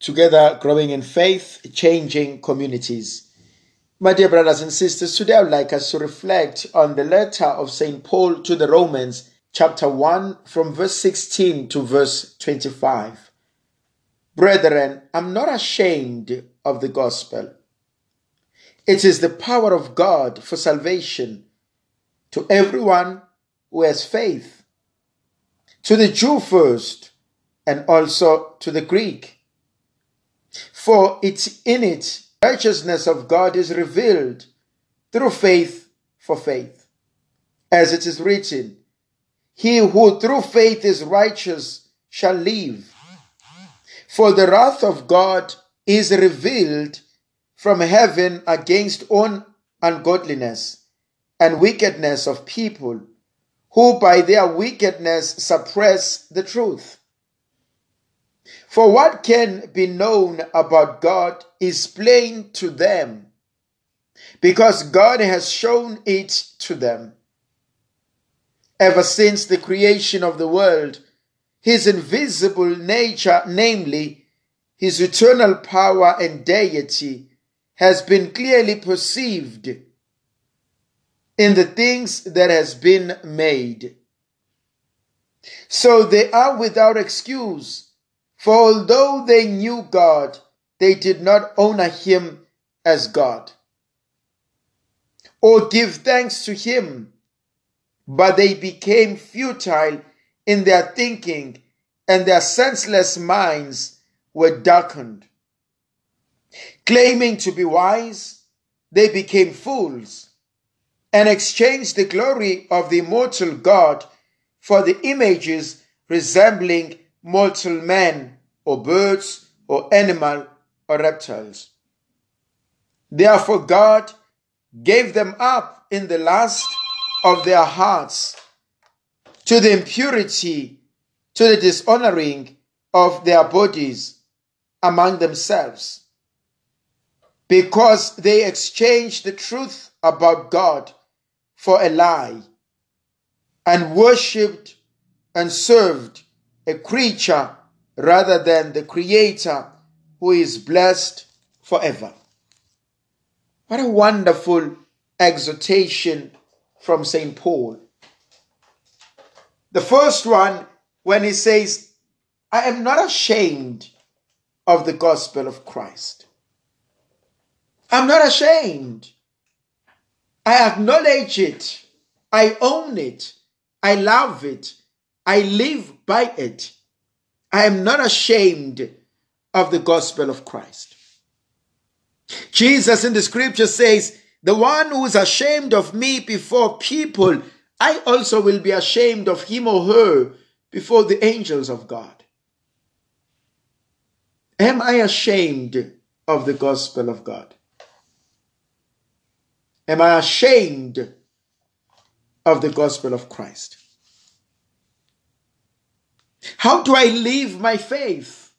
together growing in faith, changing communities. My dear brothers and sisters, today I would like us to reflect on the letter of St. Paul to the Romans, chapter 1, from verse 16 to verse 25. Brethren, I'm not ashamed of the gospel. It is the power of God for salvation to everyone who has faith, to the Jew first, and also to the Greek. For it's in it righteousness of God is revealed through faith for faith. As it is written, he who through faith is righteous shall live. For the wrath of God is revealed from heaven against all ungodliness and wickedness of people who by their wickedness suppress the truth. For what can be known about God is plain to them, because God has shown it to them. Ever since the creation of the world, his invisible nature, namely his eternal power and deity, has been clearly perceived in the things that has been made. So they are without excuse. For although they knew God, they did not honor him as God or give thanks to him, but they became futile in their thinking, and their senseless minds were darkened. Claiming to be wise, they became fools and exchanged the glory of the immortal God for the images resembling mortal men, or birds, or animal, or reptiles. Therefore God gave them up in the lust of their hearts to the impurity, to the dishonoring of their bodies among themselves, because they exchanged the truth about God for a lie, and worshipped and served a creature rather than the Creator, who is blessed forever. What a wonderful exhortation from St. Paul. The first one, when he says, I am not ashamed of the gospel of Christ. I'm not ashamed. I acknowledge it. I own it. I love it. I live by it. I am not ashamed of the gospel of Christ. Jesus in the scripture says, the one who is ashamed of me before people, I also will be ashamed of him or her before the angels of God. Am I ashamed of the gospel of God? Am I ashamed of the gospel of Christ? How do I live my faith?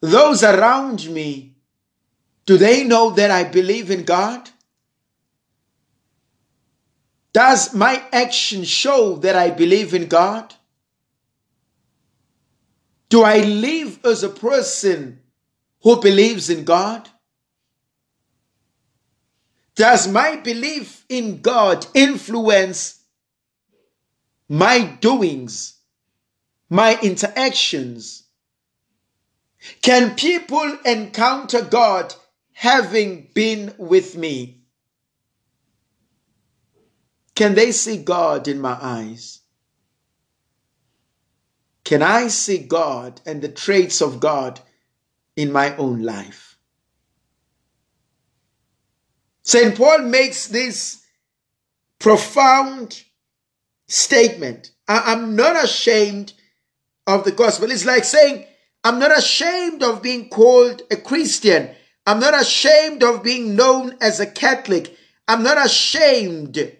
Those around me, do they know that I believe in God? Does my action show that I believe in God? Do I live as a person who believes in God? Does my belief in God influence my doings, my interactions? Can people encounter God having been with me? Can they see God in my eyes? Can I see God and the traits of God in my own life? St. Paul makes this profound statement. I'm not ashamed of the gospel. It's like saying, I'm not ashamed of being called a Christian. I'm not ashamed of being known as a Catholic. I'm not ashamed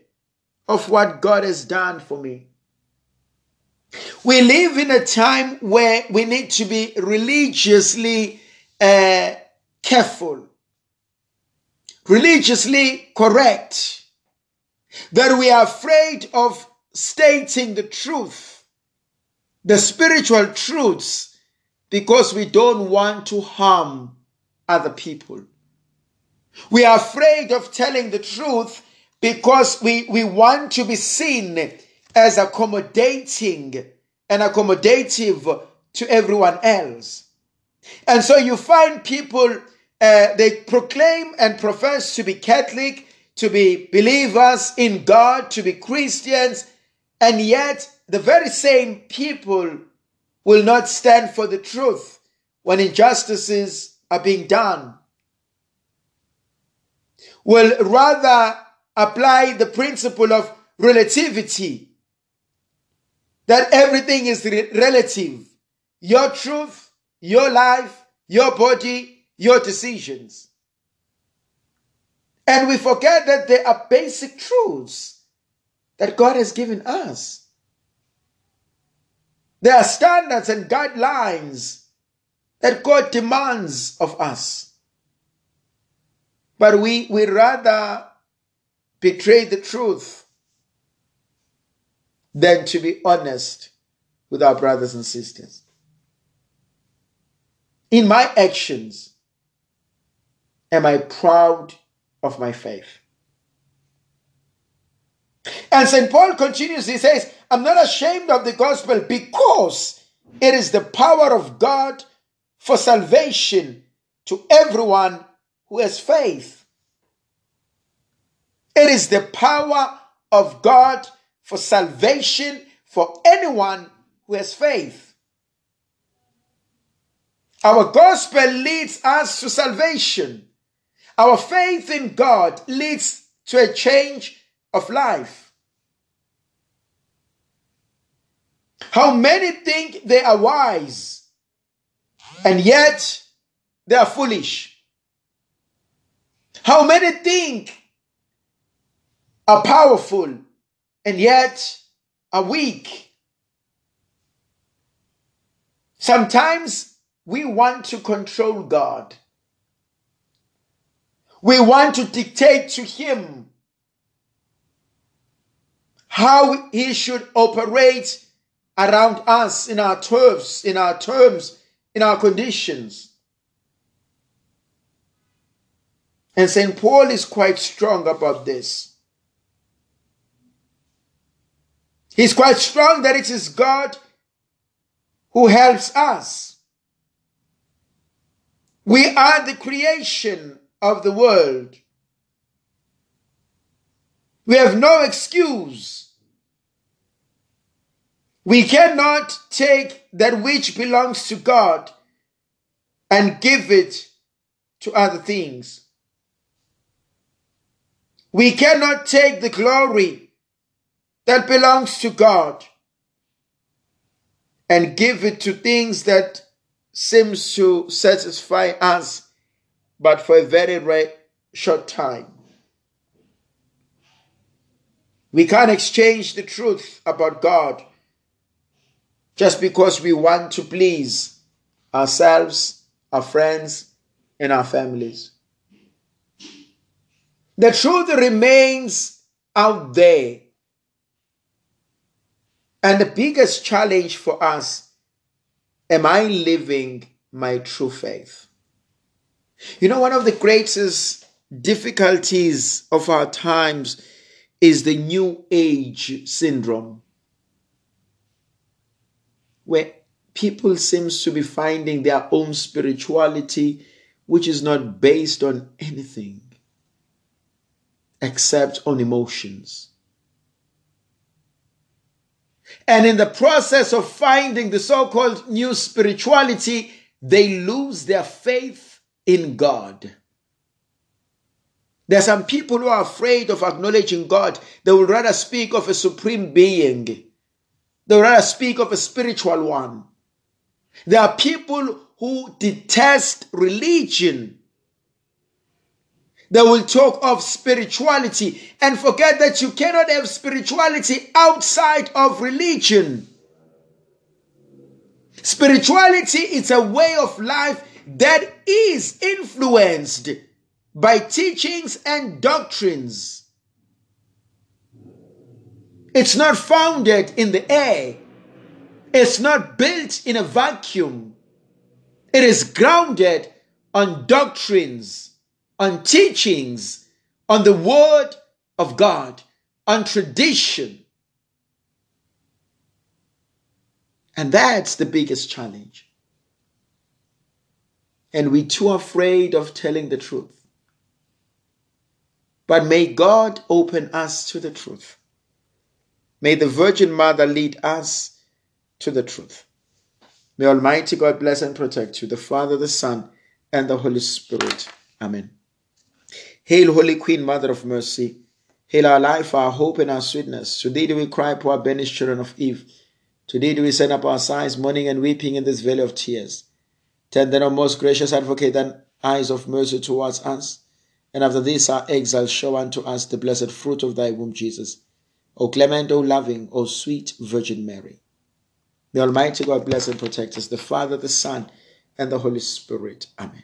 of what God has done for me. We live in a time where we need to be religiously careful, religiously correct, that we are afraid of stating the truth, the spiritual truths because we don't want to harm other people. We are afraid of telling the truth because we want to be seen as accommodating and accommodative to everyone else. And so you find people, they proclaim and profess to be Catholic, to be believers in God, to be Christians, and yet the very same people will not stand for the truth when injustices are being done. Will rather apply the principle of relativity, that everything is relative. Your truth, your life, your body, your decisions. And we forget that there are basic truths that God has given us. There are standards and guidelines that God demands of us. But we rather betray the truth than to be honest with our brothers and sisters. In my actions, am I proud of my faith? And St. Paul continues, he says, I'm not ashamed of the gospel because it is the power of God for salvation to everyone who has faith. It is the power of God for salvation for anyone who has faith. Our gospel leads us to salvation. Our faith in God leads to a change of life. How many think they are wise, and yet they are foolish? How many think are powerful, and yet are weak? Sometimes we want to control God. We want to dictate to Him how He should operate around us, in our turfs, in our terms, in our conditions. And St. Paul is quite strong about this. He's quite strong that it is God who helps us. We are the creation of the world. We have no excuse. We cannot take that which belongs to God and give it to other things. We cannot take the glory that belongs to God and give it to things that seems to satisfy us, but for a very short time. We can't exchange the truth about God just because we want to please ourselves, our friends, and our families. The truth remains out there. And the biggest challenge for us, am I living my true faith? You know, one of the greatest difficulties of our times is the New Age syndrome, where people seems to be finding their own spirituality, which is not based on anything except on emotions. And in the process of finding the so-called new spirituality, they lose their faith in God. There are some people who are afraid of acknowledging God. They would rather speak of a supreme being. They would rather speak of a spiritual one. There are people who detest religion. They will talk of spirituality and forget that you cannot have spirituality outside of religion. Spirituality is a way of life that is influenced by teachings and doctrines. It's not founded in the air. It's not built in a vacuum. It is grounded on doctrines, on teachings, on the Word of God, on tradition. And that's the biggest challenge. And we're too afraid of telling the truth. But may God open us to the truth. May the Virgin Mother lead us to the truth. May Almighty God bless and protect you, the Father, the Son, and the Holy Spirit. Amen. Hail, Holy Queen, Mother of Mercy. Hail our life, our hope, and our sweetness. To thee do we cry, poor banished children of Eve. To thee do we send up our sighs, mourning and weeping in this valley of tears. Turn then, O most gracious Advocate, thine eyes of mercy towards us. And after this our exile, show unto us the blessed fruit of thy womb, Jesus. O clement, O loving, O sweet Virgin Mary. May Almighty God bless and protect us, the Father, the Son, and the Holy Spirit. Amen.